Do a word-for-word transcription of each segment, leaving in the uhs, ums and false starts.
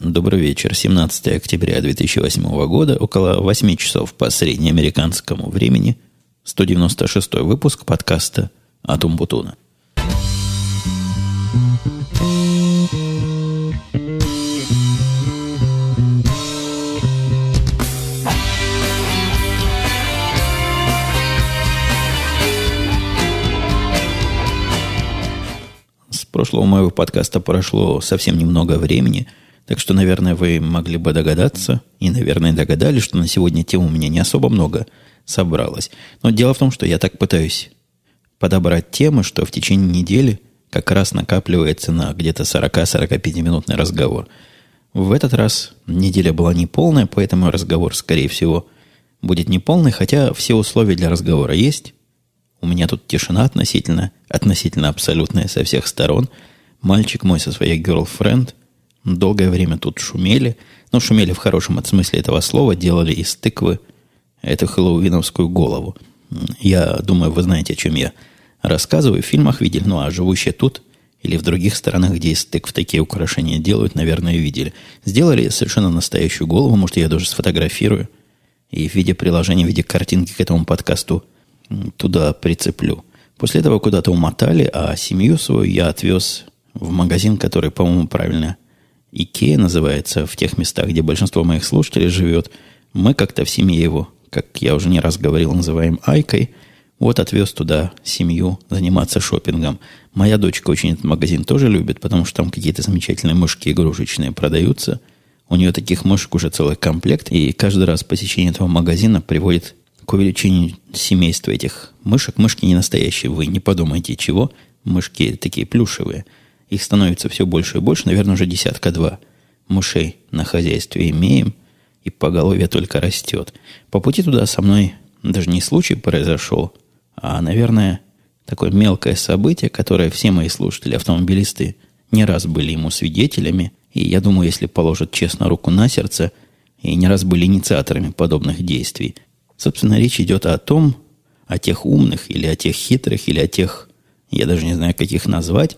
Добрый вечер. семнадцатого октября две тысячи восьмого года, около восьми часов по среднеамериканскому времени, сто девяносто шестой выпуск подкаста «А Тумбутуна». С прошлого моего подкаста прошло совсем немного времени, так что, наверное, вы могли бы догадаться, и, наверное, догадались, что на сегодня тем у меня не особо много собралось. Но дело в том, что я так пытаюсь подобрать темы, что в течение недели как раз накапливается на где-то сорок-сорок пять минутный разговор. В этот раз неделя была неполная, поэтому разговор, скорее всего, будет неполный, хотя все условия для разговора есть. У меня тут тишина относительно, относительно абсолютная со всех сторон. Мальчик мой со своей girlfriend долгое время тут шумели, но шумели в хорошем смысле этого слова, делали из тыквы эту хэллоуиновскую голову. Я думаю, вы знаете, о чем я рассказываю. В фильмах видели, ну а живущие тут или в других странах, где из тыкв такие украшения делают, наверное, видели. Сделали совершенно настоящую голову, может, я даже сфотографирую и в виде приложения, в виде картинки к этому подкасту туда прицеплю. После этого куда-то умотали, а семью свою я отвез в магазин, который, по-моему, правильно «Икея» называется, в тех местах, где большинство моих слушателей живет. Мы как-то в семье его, как я уже не раз говорил, называем «Айкой». Вот отвез туда семью заниматься шопингом. Моя дочка очень этот магазин тоже любит, потому что там какие-то замечательные мышки игрушечные продаются. У нее таких мышек уже целый комплект, и каждый раз посещение этого магазина приводит к увеличению семейства этих мышек. Мышки не настоящие, вы не подумайте чего. Мышки такие плюшевые. Их становится все больше и больше. Наверное, уже десятка-два мышей на хозяйстве имеем. И поголовье только растет. По пути туда со мной даже не случай произошел, а, наверное, такое мелкое событие, которое все мои слушатели-автомобилисты не раз были ему свидетелями. И я думаю, если положат честно руку на сердце, и не раз были инициаторами подобных действий. Собственно, речь идет о том, о тех умных, или о тех хитрых, или о тех, я даже не знаю, как их назвать,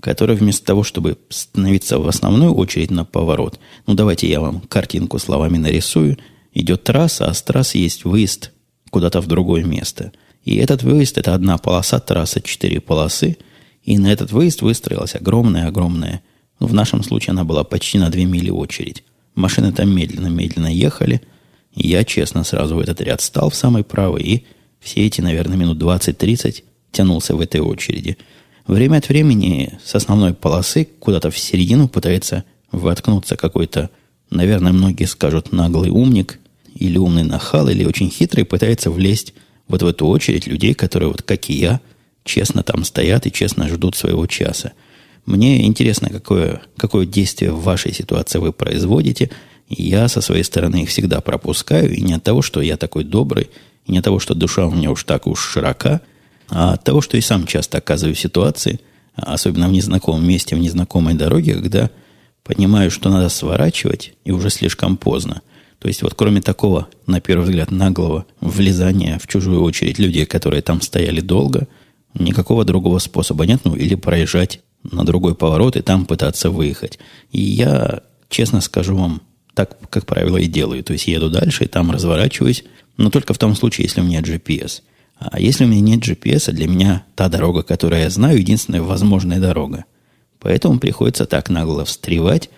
которые вместо того, чтобы становиться в основную очередь на поворот, ну, давайте я вам картинку словами нарисую, идет трасса, а с трассы есть выезд куда-то в другое место. И этот выезд – это одна полоса, трасса четыре полосы, и на этот выезд выстроилась огромная-огромная, ну, в нашем случае она была почти на две мили очередь. Машины там медленно-медленно ехали, и я, честно, сразу в этот ряд стал в самый правый, и все эти, наверное, минут двадцать-тридцать тянулся в этой очереди. Время от времени с основной полосы куда-то в середину пытается воткнуться какой-то, наверное, многие скажут, наглый умник, или умный нахал, или очень хитрый, пытается влезть вот в эту очередь людей, которые, вот как и я, честно там стоят и честно ждут своего часа. Мне интересно, какое, какое действие в вашей ситуации вы производите. Я со своей стороны их всегда пропускаю, и не от того, что я такой добрый, и не от того, что душа у меня уж так уж широка, а от того, что и сам часто оказываюсь в ситуации, особенно в незнакомом месте, в незнакомой дороге, когда понимаю, что надо сворачивать, и уже слишком поздно. То есть вот кроме такого, на первый взгляд, наглого влезания в чужую очередь людей, которые там стояли долго, никакого другого способа нет, ну или проезжать на другой поворот и там пытаться выехать. И я, честно скажу вам, так, как правило, и делаю. То есть еду дальше и там разворачиваюсь, но только в том случае, если у меня джи пи эс. А если у меня нет джи пи эс, для меня та дорога, которую я знаю, единственная возможная дорога. Поэтому приходится так нагло встревать.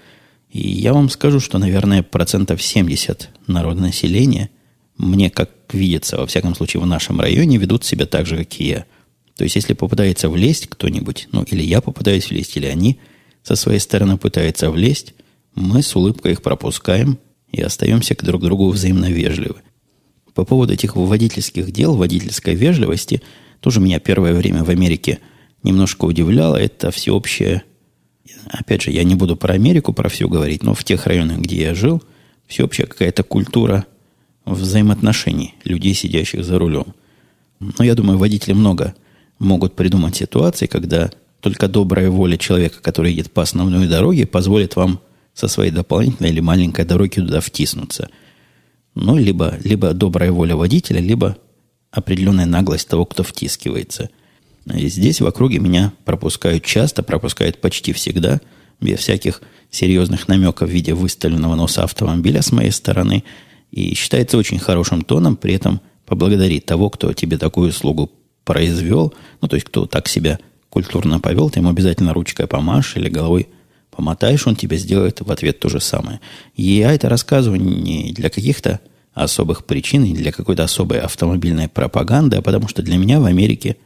И я вам скажу, что, наверное, процентов семьдесят народа населения, мне, как видится, во всяком случае, в нашем районе, ведут себя так же, как и я. То есть, если попытается влезть кто-нибудь, ну, или я попытаюсь влезть, или они со своей стороны пытаются влезть, мы с улыбкой их пропускаем и остаемся к друг другу взаимно вежливы. По поводу этих водительских дел, водительской вежливости, тоже меня первое время в Америке немножко удивляло. Это всеобщее... Опять же, я не буду про Америку, про все говорить, но в тех районах, где я жил, всеобщая какая-то культура взаимоотношений людей, сидящих за рулем. Но я думаю, водители много могут придумать ситуации, когда только добрая воля человека, который едет по основной дороге, позволит вам со своей дополнительной или маленькой дороги туда втиснуться. Ну, либо, либо добрая воля водителя, либо определенная наглость того, кто втискивается. И здесь в округе меня пропускают часто, пропускают почти всегда. без всяких серьезных намеков в виде выставленного носа автомобиля с моей стороны, и считается очень хорошим тоном при этом поблагодарить того, кто тебе такую услугу произвел, ну, то есть, кто так себя культурно повел, ты ему обязательно ручкой помашь или головой помотаешь, он тебе сделает в ответ то же самое. И я это рассказываю не для каких-то особых причин, не для какой-то особой автомобильной пропаганды, а потому что для меня в Америке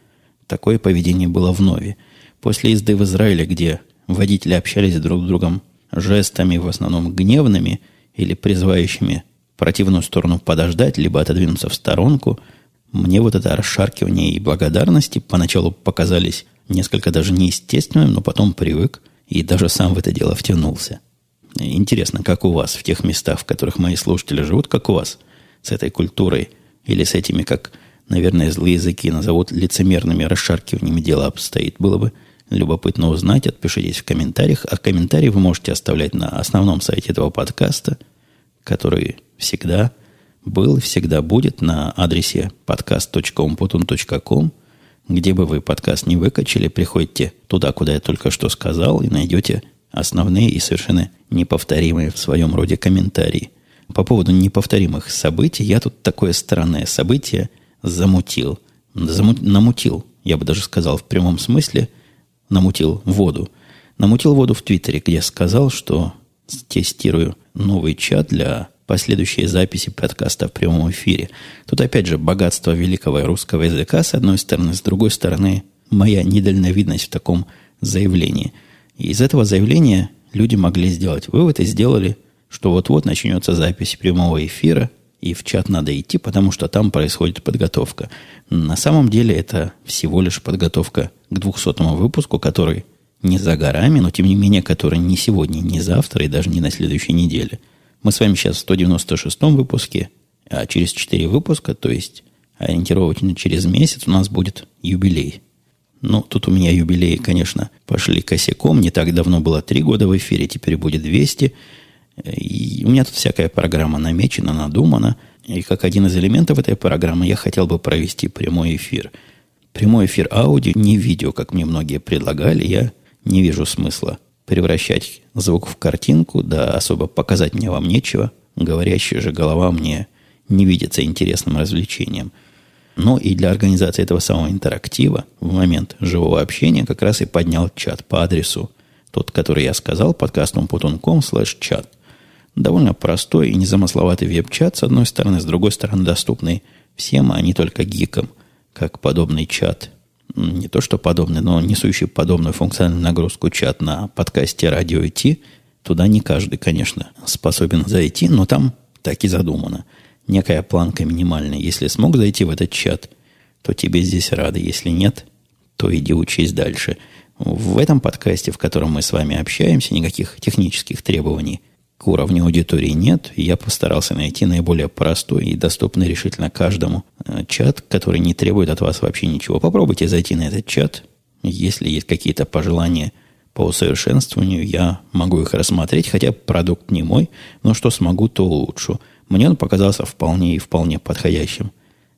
такое поведение было вновь. После езды в Израиле, где водители общались друг с другом жестами, в основном гневными или призывающими противную сторону подождать, либо отодвинуться в сторонку, мне вот это расшаркивание и благодарности поначалу показались несколько даже неестественным, но потом привык и даже сам в это дело втянулся. Интересно, как у вас в тех местах, в которых мои слушатели живут, как у вас с этой культурой или с этими, как, наверное, злые языки назовут, лицемерными расшаркиваниями дела обстоит. Было бы любопытно узнать, отпишитесь в комментариях. А комментарии вы можете оставлять на основном сайте этого подкаста, который всегда был и всегда будет на адресе подкаст точка умпутун точка ком. Где бы вы подкаст не выкачали, приходите туда, куда я только что сказал, и найдете основные и совершенно неповторимые в своем роде комментарии. По поводу неповторимых событий, я тут такое странное событие замутил. Заму... Намутил, я бы даже сказал в прямом смысле, намутил воду. Намутил воду в Твиттере, где сказал, что тестирую новый чат для последующие записи подкаста в прямом эфире. Тут опять же богатство великого русского языка, с одной стороны, с другой стороны, моя недальновидность в таком заявлении. И из этого заявления люди могли сделать вывод и сделали, что вот-вот начнется запись прямого эфира, и в чат надо идти, потому что там происходит подготовка. На самом деле это всего лишь подготовка к двухсотому выпуску, который не за горами, но тем не менее, который не сегодня, не завтра и даже не на следующей неделе. Мы с вами сейчас в сто девяносто шестом выпуске, а через четыре выпуска, то есть ориентировочно через месяц, у нас будет юбилей. Ну, тут у меня юбилеи, конечно, пошли косяком. Не так давно было три года в эфире, теперь будет двести. И у меня тут всякая программа намечена, надумана. И как один из элементов этой программы я хотел бы провести прямой эфир. Прямой эфир аудио, не видео, как мне многие предлагали. Я не вижу смысла превращать звук в картинку, да особо показать мне вам нечего. Говорящая же голова мне не видится интересным развлечением. Но и для организации этого самого интерактива в момент живого общения как раз и поднял чат по адресу, тот, который я сказал, подкаст точка умпутун точка ком слэш чат. Довольно простой и незамысловатый веб-чат, с одной стороны, с другой стороны, доступный всем, а не только гикам, как подобный чат. Не то, что подобный, но несущий подобную функциональную нагрузку чат на подкасте «Радио ИТ». Туда не каждый, конечно, способен зайти, но там так и задумано. Некая планка минимальная. Если смог зайти в этот чат, то тебе здесь рады. Если нет, то иди учись дальше. В этом подкасте, в котором мы с вами общаемся, никаких технических требований к уровню аудитории нет. Я постарался найти наиболее простой и доступный решительно каждому чат, который не требует от вас вообще ничего. Попробуйте зайти на этот чат. Если есть какие-то пожелания по усовершенствованию, я могу их рассмотреть, хотя продукт не мой, но что смогу, то улучшу. Мне он показался вполне и вполне подходящим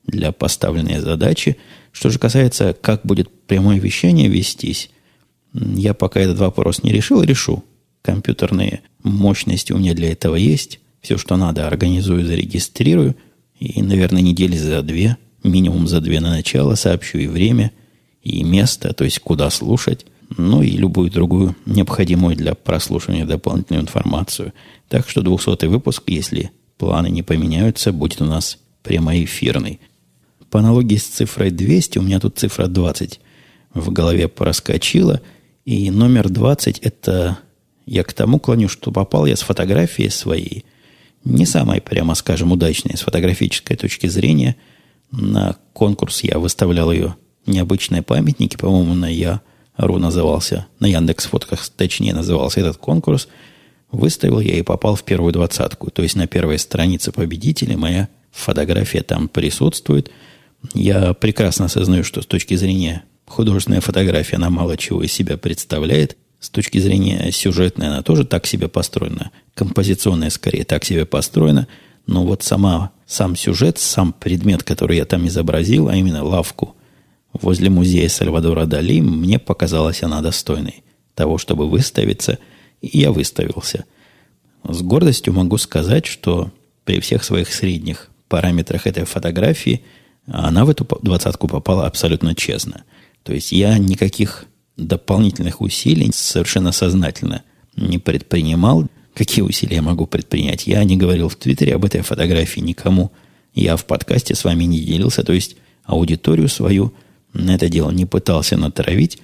для поставленной задачи. Что же касается, как будет прямое вещание вестись, я пока этот вопрос не решил, решу. Компьютерные мощности у меня для этого есть. Все, что надо, организую, зарегистрирую. И, наверное, недели за две, минимум за две на начало сообщу и время, и место, то есть куда слушать, ну и любую другую необходимую для прослушивания дополнительную информацию. Так что двухсотый выпуск, если планы не поменяются, будет у нас прямоэфирный. По аналогии с цифрой двести, у меня тут цифра двадцать в голове проскочила. И номер двадцать это... Я к тому клоню, что попал я с фотографией своей, не самой, прямо скажем, удачной с фотографической точки зрения. На конкурс я выставлял ее необычные памятники, по-моему, на Я.Ру назывался, на Яндекс.Фотках, точнее, назывался этот конкурс. Выставил я и попал в первую двадцатку, то есть на первой странице победителей моя фотография там присутствует. Я прекрасно осознаю, что с точки зрения художественной фотографии она мало чего из себя представляет. С точки зрения сюжетной она тоже так себе построена. Композиционная, скорее, так себе построена. Но вот сама, сам сюжет, сам предмет, который я там изобразил, а именно лавку возле музея Сальвадора Дали, мне показалась она достойной того, чтобы выставиться. И я выставился. С гордостью могу сказать, что при всех своих средних параметрах этой фотографии она в эту двадцатку попала абсолютно честно. То есть я никаких дополнительных усилий совершенно сознательно не предпринимал. Какие усилия я могу предпринять? Я не говорил в Твиттере об этой фотографии никому. Я в подкасте с вами не делился. То есть аудиторию свою на это дело не пытался натравить.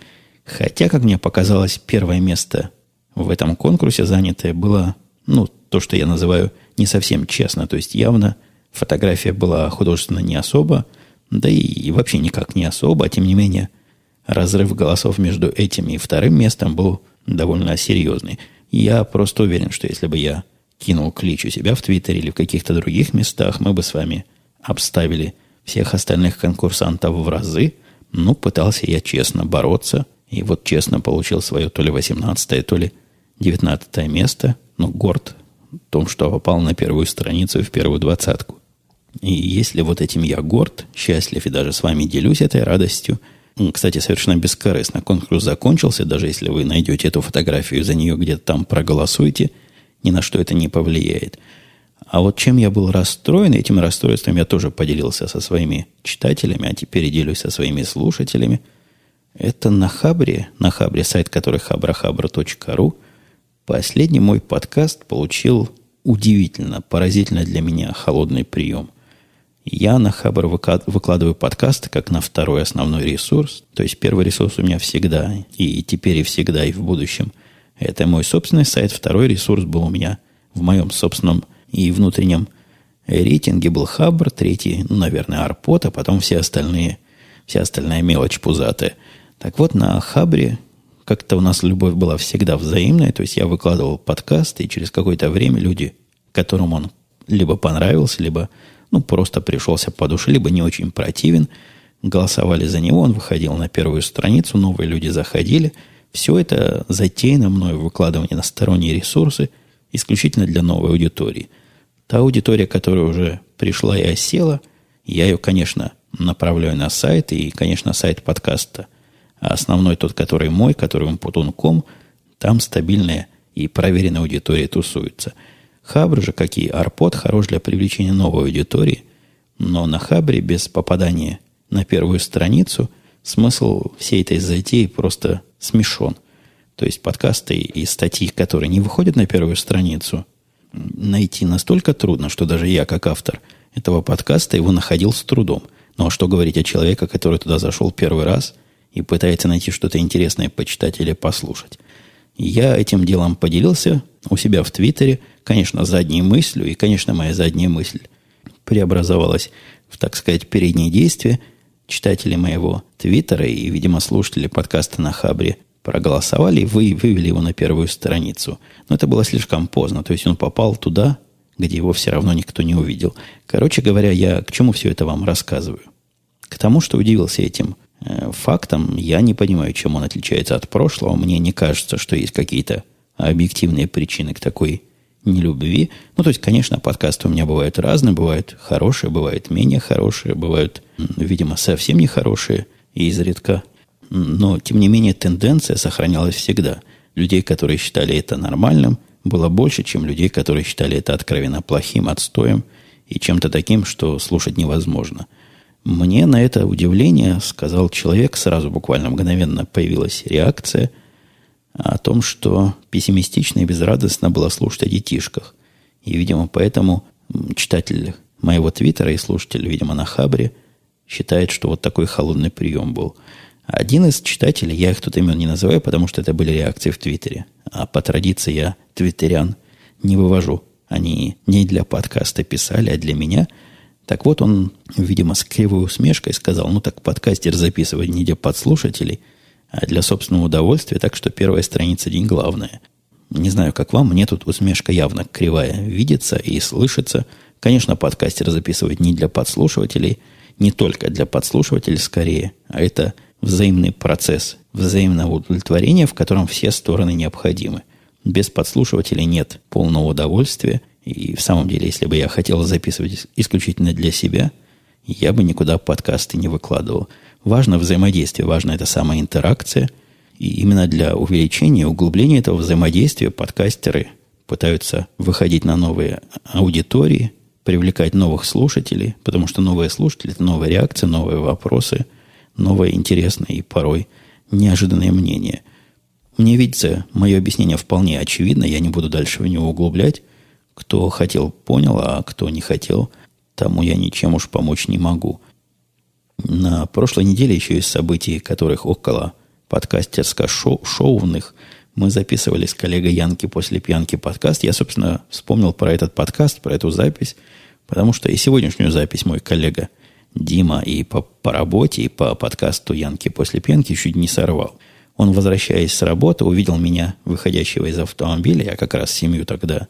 Хотя, как мне показалось, первое место в этом конкурсе занятое было, ну, то, что я называю не совсем честно. То есть явно фотография была художественно не особо, да и, и вообще никак не особо. А тем не менее, разрыв голосов между этим и вторым местом был довольно серьезный. Я просто уверен, что если бы я кинул клич у себя в Твиттере или в каких-то других местах, мы бы с вами обставили всех остальных конкурсантов в разы. Ну, пытался я честно бороться. И вот честно получил свое то ли восемнадцатое, то ли девятнадцатое место. Но горд том, что попал на первую страницу и в первую двадцатку. И если вот этим я горд, счастлив и даже с вами делюсь этой радостью. Кстати, совершенно бескорыстно. Конкурс закончился. Даже если вы найдете эту фотографию, за нее где-то там проголосуете, ни на что это не повлияет. А вот чем я был расстроен, этим расстройством я тоже поделился со своими читателями, а теперь делюсь со своими слушателями. Это на Хабре, на Хабре, сайт который хабра хабра точка ру, последний мой подкаст получил удивительно, поразительно для меня холодный прием. Я на Хабр выкладываю подкасты как на второй основной ресурс. То есть первый ресурс у меня всегда, и теперь, и всегда, и в будущем. Это мой собственный сайт. Второй ресурс был у меня в моем собственном и внутреннем рейтинге был Хабр. Третий, ну, наверное, Арпот, а потом все остальные, вся остальная мелочь пузатая. Так вот, на Хабре как-то у нас любовь была всегда взаимная. То есть я выкладывал подкасты, и через какое-то время люди, которым он либо понравился, либо ну, просто пришелся по душе, либо не очень противен, голосовали за него, он выходил на первую страницу, новые люди заходили. Все это затеяно мною выкладывание на сторонние ресурсы исключительно для новой аудитории. Та аудитория, которая уже пришла и осела, я ее, конечно, направляю на сайт, и, конечно, сайт подкаста, основной тот, который мой, который умпутун точка ком, там стабильная и проверенная аудитория тусуется. Хабр же, как и Арпот, хорош для привлечения новой аудитории, но на Хабре без попадания на первую страницу смысл всей этой затеи просто смешон. То есть подкасты и статьи, которые не выходят на первую страницу, найти настолько трудно, что даже я, как автор этого подкаста, его находил с трудом. Но что говорить о человеке, который туда зашел первый раз и пытается найти что-то интересное почитать или послушать. Я этим делом поделился у себя в Твиттере, конечно, задней мыслью, и, конечно, моя задняя мысль преобразовалась в, так сказать, переднее действие. Читатели моего Твиттера и, видимо, слушатели подкаста на Хабре проголосовали, и вы вывели его на первую страницу. Но это было слишком поздно, то есть он попал туда, где его все равно никто не увидел. Короче говоря, я к чему все это вам рассказываю? К тому, что удивился этим э, фактом, я не понимаю, чем он отличается от прошлого. Мне не кажется, что есть какие-то объективные причины к такой нелюбви. Ну, то есть, конечно, подкасты у меня бывают разные. Бывают хорошие, бывают менее хорошие, бывают, видимо, совсем нехорошие изредка. Но, тем не менее, тенденция сохранялась всегда. Людей, которые считали это нормальным, было больше, чем людей, которые считали это откровенно плохим, отстоем и чем-то таким, что слушать невозможно. Мне на это удивление сказал человек, сразу буквально мгновенно появилась реакция о том, что пессимистично и безрадостно было слушать о детишках. И, видимо, поэтому читатель моего Твиттера и слушатель, видимо, на Хабре считает, что вот такой холодный прием был. Один из читателей, я их тут имен не называю, потому что это были реакции в Твиттере. А по традиции я твиттерян не вывожу. Они не для подкаста писали, а для меня. Так вот, он, видимо, с кривой усмешкой сказал, ну так подкастер записывать не для подслушателей, а для собственного удовольствия, так что первая страница день главная. Не знаю, как вам, мне тут усмешка явно кривая видится и слышится. Конечно, подкастер записывать не для подслушивателей, не только для подслушивателей скорее, а это взаимный процесс взаимного удовлетворения, в котором все стороны необходимы. Без подслушивателей нет полного удовольствия. И в самом деле, если бы я хотел записывать исключительно для себя, я бы никуда подкасты не выкладывал. Важно взаимодействие, важна эта самая интеракция. И именно для увеличения, углубления этого взаимодействия подкастеры пытаются выходить на новые аудитории, привлекать новых слушателей, потому что новые слушатели – это новые реакции, новые вопросы, новые интересные и порой неожиданные мнения. Мне видится, мое объяснение вполне очевидно, я не буду дальше в него углублять. Кто хотел, понял, а кто не хотел, тому я ничем уж помочь не могу. На прошлой неделе еще из событий, которых около подкастерско-шоуных, мы записывали с коллегой Янки после пьянки подкаст. Я, собственно, вспомнил про этот подкаст, про эту запись, потому что и сегодняшнюю запись мой коллега Дима и по, по работе, и по подкасту Янки после пьянки еще не сорвал. Он, возвращаясь с работы, увидел меня, выходящего из автомобиля. Я как раз семью тогда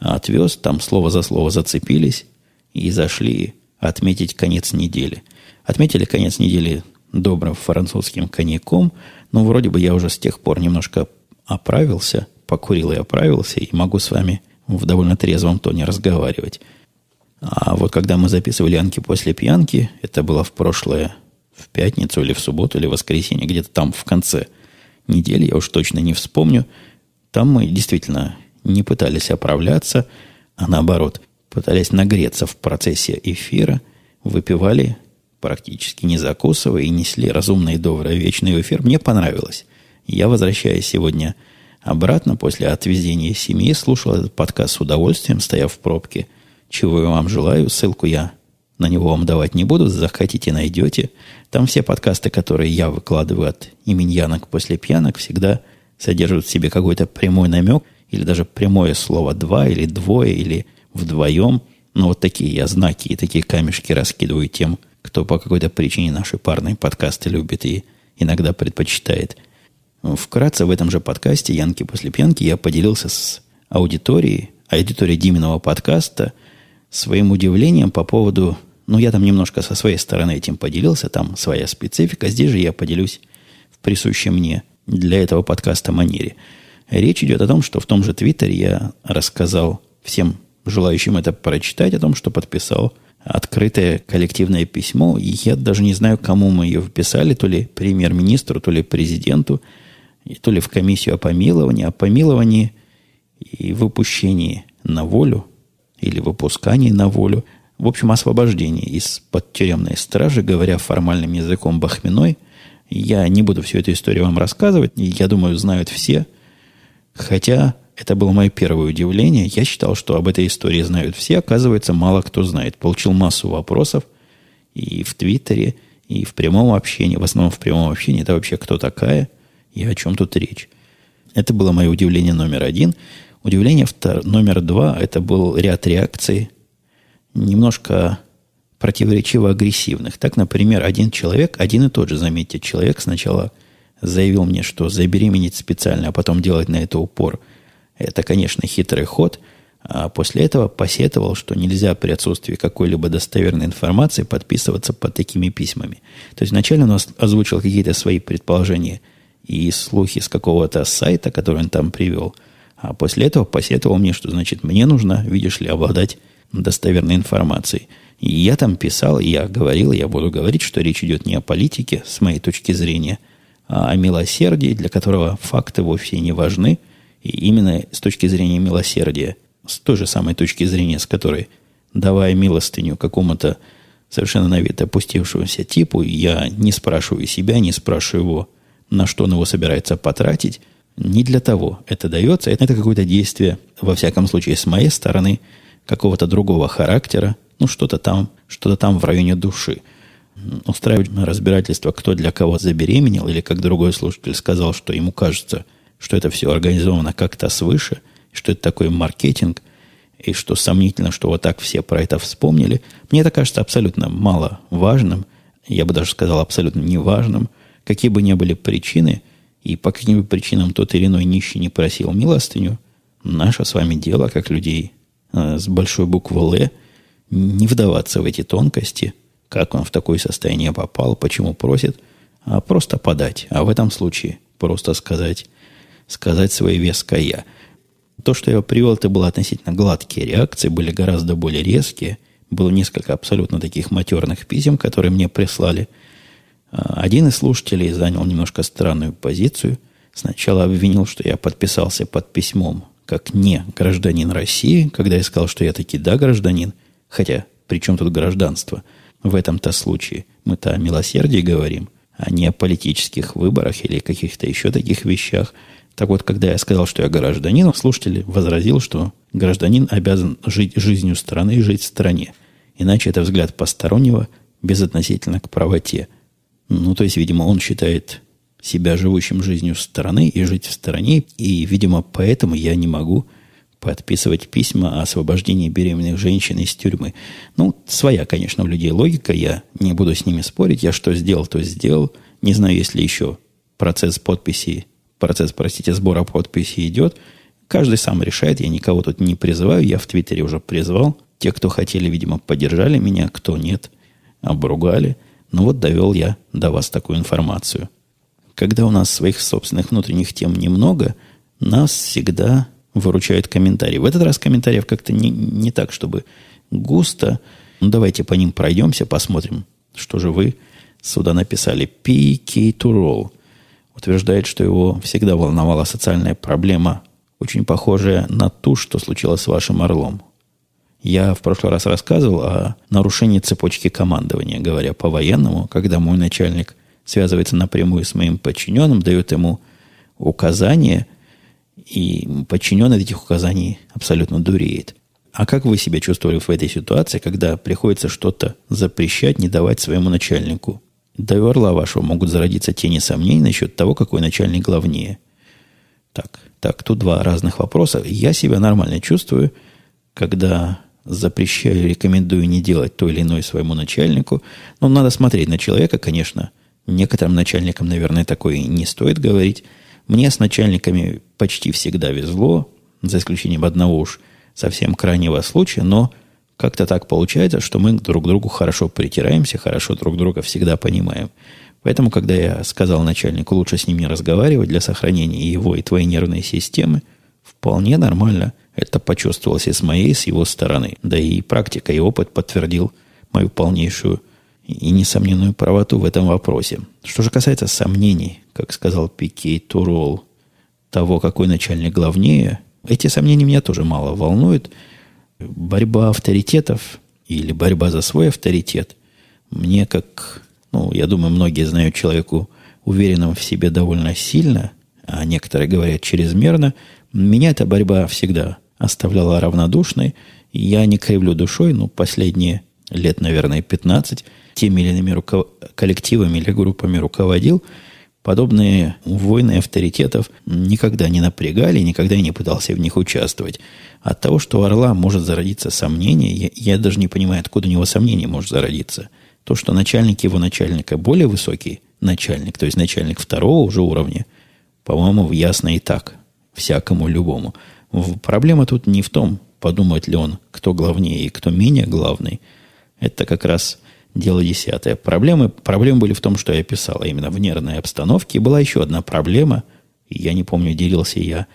отвез, там слово за слово зацепились и зашли отметить конец недели. Отметили конец недели добрым французским коньяком, но вроде бы я уже с тех пор немножко оправился, покурил и оправился, и могу с вами в довольно трезвом тоне разговаривать. А вот когда мы записывали «Янки после пьянки», это было в прошлое, в пятницу или в субботу, или в воскресенье, где-то там в конце недели, я уж точно не вспомню, там мы действительно не пытались оправляться, а наоборот, пытались нагреться в процессе эфира, выпивали, практически не закусывая, и несли разумный, добрый, вечный эфир. Мне понравилось. Я, возвращаясь сегодня обратно после отвезения семьи, слушал этот подкаст с удовольствием, стоя в пробке, чего я вам желаю. Ссылку я на него вам давать не буду. Захотите, найдете. Там все подкасты, которые я выкладываю от имени Янок после пьянок, всегда содержат в себе какой-то прямой намек или даже прямое слово «два» или «двое» или «вдвоем». Но вот такие я знаки и такие камешки раскидываю тем, кто по какой-то причине наши парные подкасты любит и иногда предпочитает. Вкратце в этом же подкасте «Янки после пьянки» я поделился с аудиторией, аудиторией Диминого подкаста, своим удивлением по поводу... Ну, я там немножко со своей стороны этим поделился, там своя специфика. Здесь же я поделюсь в присущей мне для этого подкаста манере. Речь идет о том, что в том же Твиттере я рассказал всем желающим это прочитать, о том, что подписал открытое коллективное письмо, и я даже не знаю, кому мы ее вписали, то ли премьер-министру, то ли президенту, и то ли в комиссию о помиловании, о помиловании и выпущении на волю, или выпускании на волю, в общем, освобождении из-под тюремной стражи, говоря формальным языком Бахминой. Я не буду всю эту историю вам рассказывать, я думаю, знают все, хотя... Это было мое первое удивление. Я считал, что об этой истории знают все. Оказывается, мало кто знает. Получил массу вопросов и в Твиттере, и в прямом общении. В основном в прямом общении. Это вообще кто такая и о чем тут речь. Это было мое удивление номер один. Удивление втор... номер два. Это был ряд реакций, немножко противоречиво-агрессивных. Так, например, один человек, один и тот же, заметьте, человек сначала заявил мне, что забеременеть специально, а потом делать на это упор. Это, конечно, хитрый ход. А после этого посетовал, что нельзя при отсутствии какой-либо достоверной информации подписываться под такими письмами. То есть вначале он озвучил какие-то свои предположения и слухи с какого-то сайта, который он там привел. А после этого посетовал мне, что, значит, мне нужно, видишь ли, обладать достоверной информацией. И я там писал, я говорил, я буду говорить, что речь идет не о политике, с моей точки зрения, а о милосердии, для которого факты вовсе не важны. И именно с точки зрения милосердия, с той же самой точки зрения, с которой, давая милостыню какому-то совершенно на вид опустившемуся типу, я не спрашиваю себя, не спрашиваю его, на что он его собирается потратить. Не для того это дается. Это какое-то действие, во всяком случае, с моей стороны, какого-то другого характера, ну, что-то там, что-то там в районе души. Устраивать разбирательство, кто для кого забеременел, или как другой слушатель сказал, что ему кажется, что это все организовано как-то свыше, что это такой маркетинг, и что сомнительно, что вот так все про это вспомнили. Мне это кажется абсолютно маловажным, я бы даже сказал абсолютно неважным, какие бы ни были причины, и по каким бы причинам тот или иной нищий не просил милостыню, наше с вами дело, как людей с большой буквы «Л», не вдаваться в эти тонкости, как он в такое состояние попал, почему просит, а просто подать. А в этом случае просто сказать... сказать свое веское. То, что я привел, это было относительно гладкие реакции, были гораздо более резкие. Было несколько абсолютно таких матерных писем, которые мне прислали. Один из слушателей занял немножко странную позицию. Сначала обвинил, что я подписался под письмом как не гражданин России, когда я сказал, что я таки да гражданин. Хотя, при чем тут гражданство? В этом-то случае мы-то о милосердии говорим, а не о политических выборах или каких-то еще таких вещах. Так вот, когда я сказал, что я гражданин, слушатель возразил, что гражданин обязан жить жизнью страны и жить в стране. Иначе это взгляд постороннего безотносительно к правоте. Ну, то есть, видимо, он считает себя живущим жизнью страны и жить в стране. И, видимо, поэтому я не могу подписывать письма о освобождении беременных женщин из тюрьмы. Ну, своя, конечно, у людей логика. Я не буду с ними спорить. Я что сделал, то сделал. Не знаю, если еще процесс подписи, процесс, простите, сбора подписей идет. Каждый сам решает. Я никого тут не призываю. Я в Твиттере уже призвал. Те, кто хотели, видимо, поддержали меня. Кто нет, обругали. Ну вот довел я до вас такую информацию. Когда у нас своих собственных внутренних тем немного, нас всегда выручают комментарии. В этот раз комментариев как-то не, не так, чтобы густо. Ну, давайте по ним пройдемся, посмотрим, что же вы сюда написали. пи кей ту ролл утверждает, что его всегда волновала социальная проблема, очень похожая на ту, что случилось с вашим Орлом. Я в прошлый раз рассказывал о нарушении цепочки командования, говоря по-военному, когда мой начальник связывается напрямую с моим подчиненным, дает ему указания, и подчиненный от этих указаний абсолютно дуреет. А как вы себя чувствовали в этой ситуации, когда приходится что-то запрещать, не давать своему начальнику? До Орла вашего могут зародиться тени сомнений насчет того, какой начальник главнее. Так, так, тут два разных вопроса. Я себя нормально чувствую, когда запрещаю, рекомендую не делать то или иное своему начальнику. Но надо смотреть на человека, конечно. Некоторым начальникам, наверное, такое не стоит говорить. Мне с начальниками почти всегда везло, за исключением одного уж совсем крайнего случая, но как-то так получается, что мы друг к другу хорошо притираемся, хорошо друг друга всегда понимаем. Поэтому, когда я сказал начальнику, лучше с ним не разговаривать для сохранения его и твоей нервной системы, вполне нормально это почувствовалось и с моей, и с его стороны. Да и практика, и опыт подтвердил мою полнейшую и несомненную правоту в этом вопросе. Что же касается сомнений, как сказал пи кей ту ролл, того, какой начальник главнее, эти сомнения меня тоже мало волнуют. Борьба авторитетов или борьба за свой авторитет мне как, ну, я думаю, многие знают человеку уверенным в себе довольно сильно, а некоторые говорят чрезмерно. Меня эта борьба всегда оставляла равнодушной. Я не кривлю душой, но последние лет, наверное, пятнадцать, теми или иными руков... коллективами или группами руководил, подобные войны авторитетов никогда не напрягали, никогда я не пытался в них участвовать. От того, что у Орла может зародиться сомнение, я, я даже не понимаю, откуда у него сомнение может зародиться. То, что начальник его начальника более высокий начальник, то есть начальник второго уже уровня, по-моему, ясно и так, всякому любому. Проблема тут не в том, подумает ли он, кто главнее и кто менее главный. Это как раз дело десятое. Проблемы, проблемы были в том, что я писал, а именно в нервной обстановке. И была еще одна проблема. Я не помню, делился я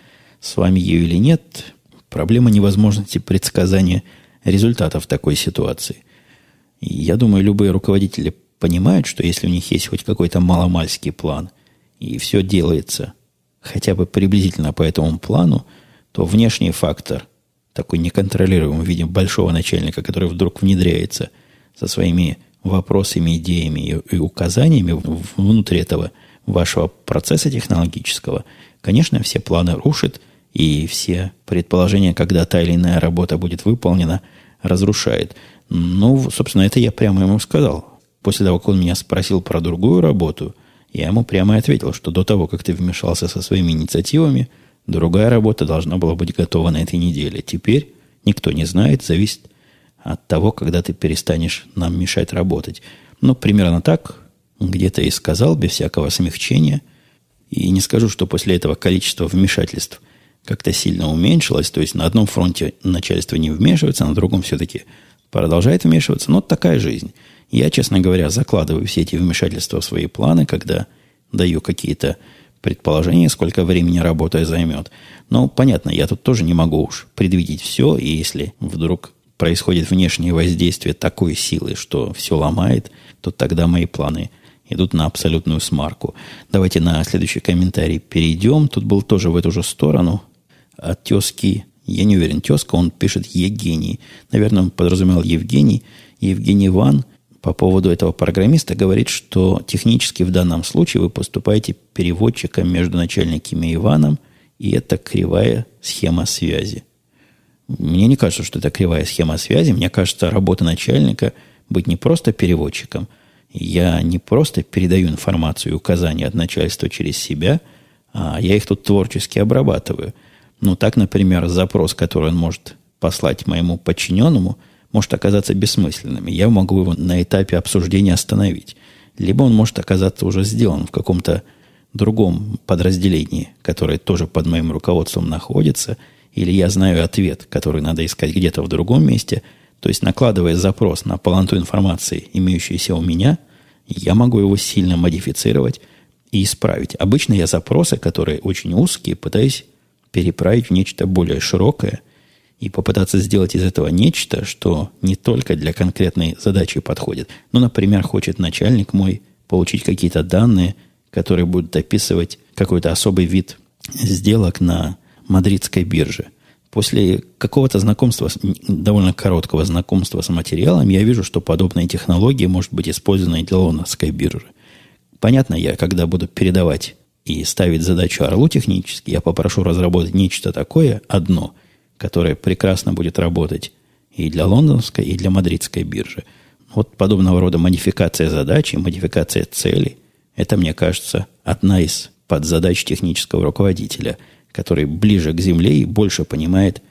с вами ею или нет. Проблема невозможности предсказания результатов такой ситуации. Я думаю, любые руководители понимают, что если у них есть хоть какой-то маломальский план, и все делается хотя бы приблизительно по этому плану, то внешний фактор, такой неконтролируемый в виде большого начальника, который вдруг внедряется со своими вопросами, идеями и, и указаниями внутри этого вашего процесса технологического, конечно, все планы рушит, и все предположения, когда та или иная работа будет выполнена, разрушает. Ну, собственно, это я прямо ему сказал. После того, как он меня спросил про другую работу, я ему прямо ответил, что до того, как ты вмешался со своими инициативами, другая работа должна была быть готова на этой неделе. Теперь никто не знает, зависит от того, когда ты перестанешь нам мешать работать. Ну, примерно так где-то и сказал, без всякого смягчения. И не скажу, что после этого количество вмешательств как-то сильно уменьшилось. То есть на одном фронте начальство не вмешивается, на другом все-таки продолжает вмешиваться. Но такая жизнь. Я, честно говоря, закладываю все эти вмешательства в свои планы, когда даю какие-то предположение, сколько времени работа займет. Но, понятно, я тут тоже не могу уж предвидеть все, и если вдруг происходит внешнее воздействие такой силы, что все ломает, то тогда мои планы идут на абсолютную смарку. Давайте на следующий комментарий перейдем. Тут был тоже в эту же сторону от тезки. Я не уверен, тезка, он пишет Евгений. Наверное, он подразумевал Евгений. Евгений Ван по поводу этого программиста говорит, что технически в данном случае вы поступаете переводчиком между начальником и Иваном, и это кривая схема связи. Мне не кажется, что это кривая схема связи. Мне кажется, работа начальника быть не просто переводчиком. Я не просто передаю информацию и указания от начальства через себя, а я их тут творчески обрабатываю. Ну, так, например, запрос, который он может послать моему подчиненному, может оказаться бессмысленным. Я могу его на этапе обсуждения остановить. Либо он может оказаться уже сделан в каком-то другом подразделении, которое тоже под моим руководством находится, или я знаю ответ, который надо искать где-то в другом месте. То есть, накладывая запрос на полноту информации, имеющуюся у меня, я могу его сильно модифицировать и исправить. Обычно я запросы, которые очень узкие, пытаюсь переправить в нечто более широкое и попытаться сделать из этого нечто, что не только для конкретной задачи подходит. Ну, например, хочет начальник мой получить какие-то данные, которые будут описывать какой-то особый вид сделок на мадридской бирже. После какого-то знакомства, довольно короткого знакомства с материалом, я вижу, что подобная технология может быть использована и для лондонской биржи. Понятно, я когда буду передавать и ставить задачу Орлу технически, я попрошу разработать нечто такое, одно, которое прекрасно будет работать и для лондонской, и для мадридской биржи. Вот подобного рода модификация задачи, модификация цели, это, мне кажется, одна из подзадач технического руководителя, который ближе к земле и больше понимает,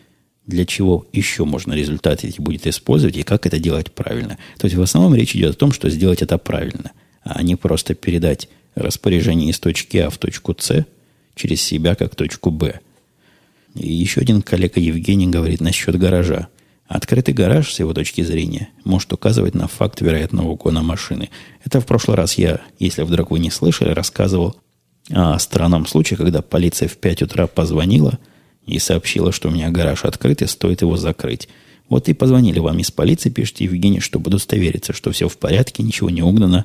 для чего еще можно результаты эти будет использовать и как это делать правильно. То есть в основном речь идет о том, что сделать это правильно, а не просто передать распоряжение из точки А в точку С через себя как точку Б. И еще один коллега Евгений говорит насчет гаража. Открытый гараж, с его точки зрения, может указывать на факт вероятного угона машины. Это в прошлый раз я, если вдруг вы не слышали, рассказывал о странном случае, когда полиция в пять утра позвонила и сообщила, что у меня гараж открыт и стоит его закрыть. Вот и позвонили вам из полиции, пишите Евгений, чтобы удостовериться, что все в порядке, ничего не угнано,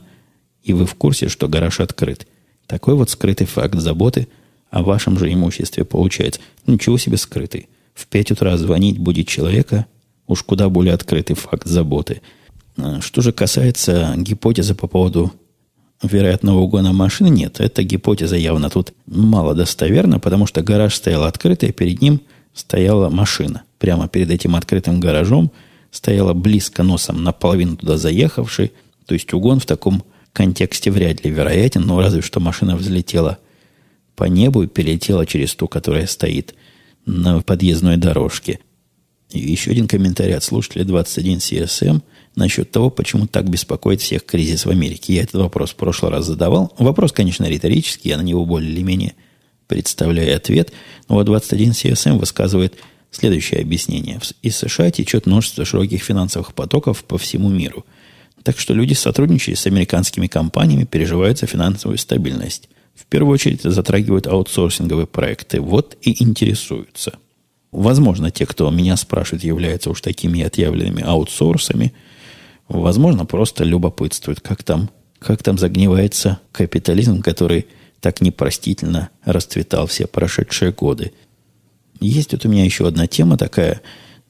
и вы в курсе, что гараж открыт. Такой вот скрытый факт заботы о вашем же имуществе получается. Ничего себе скрытый. В пять утра звонить будет человека, уж куда более открытый факт заботы. Что же касается гипотезы по поводу вероятного угона машины, нет. Эта гипотеза явно тут мало достоверна, потому что гараж стоял открытый, а перед ним стояла машина. Прямо перед этим открытым гаражом стояла близко носом наполовину туда заехавшей. То есть угон в таком контексте вряд ли вероятен, но разве что машина взлетела по небу и перелетела через ту, которая стоит на подъездной дорожке. И еще один комментарий от слушателя двадцать один си эс эм насчет того, почему так беспокоит всех кризис в Америке. Я этот вопрос в прошлый раз задавал. Вопрос, конечно, риторический, я на него более или менее представляю ответ. Но вот двадцать один си эс эм высказывает следующее объяснение. Из США течет множество широких финансовых потоков по всему миру. Так что люди, сотрудничая с американскими компаниями, переживают за финансовую стабильность. В первую очередь затрагивают аутсорсинговые проекты. Вот и интересуются. Возможно, те, кто меня спрашивает, являются уж такими отъявленными аутсорсами. Возможно, просто любопытствуют, как там, как там загнивается капитализм, который так непростительно расцветал все прошедшие годы. Есть вот у меня еще одна тема такая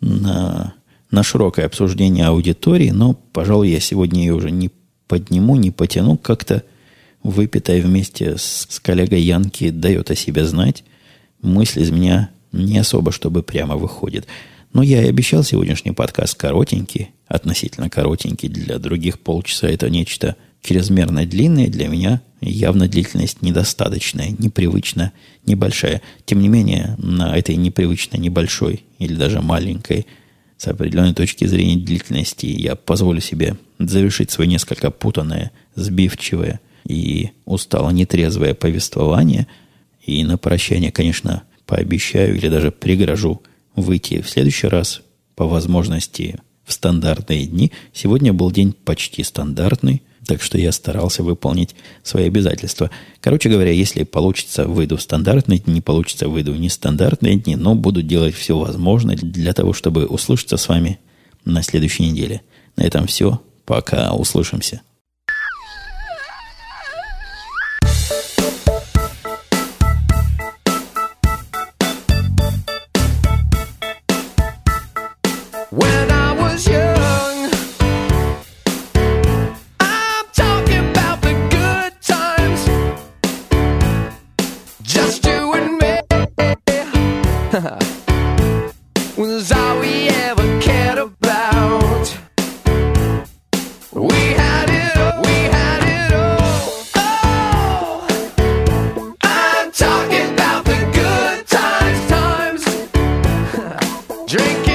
на... на широкое обсуждение аудитории, но, пожалуй, я сегодня ее уже не подниму, не потяну, как-то выпитая вместе с, с коллегой Янки дает о себе знать. Мысль из меня не особо, чтобы прямо выходит. Но я и обещал сегодняшний подкаст коротенький, относительно коротенький, для других полчаса это нечто чрезмерно длинное, для меня явно длительность недостаточная, непривычно небольшая. Тем не менее, на этой непривычно небольшой или даже маленькой с определенной точки зрения длительности я позволю себе завершить свое несколько путанное, сбивчивое и устало нетрезвое повествование. И на прощание, конечно, пообещаю или даже пригрожу выйти в следующий раз по возможности в стандартные дни. Сегодня был день почти стандартный, так что я старался выполнить свои обязательства. Короче говоря, если получится, выйду в стандартные дни, не получится, выйду в нестандартные дни, но буду делать все возможное для того, чтобы услышаться с вами на следующей неделе. На этом все. Пока. Услышимся. When I was young. I'm talking about the good times. Just you and me. Was all we ever cared about. We had it all. We had it all. Oh, I'm talking about the good times, times. Drinking.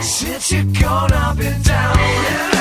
Since you're gone, I've been down.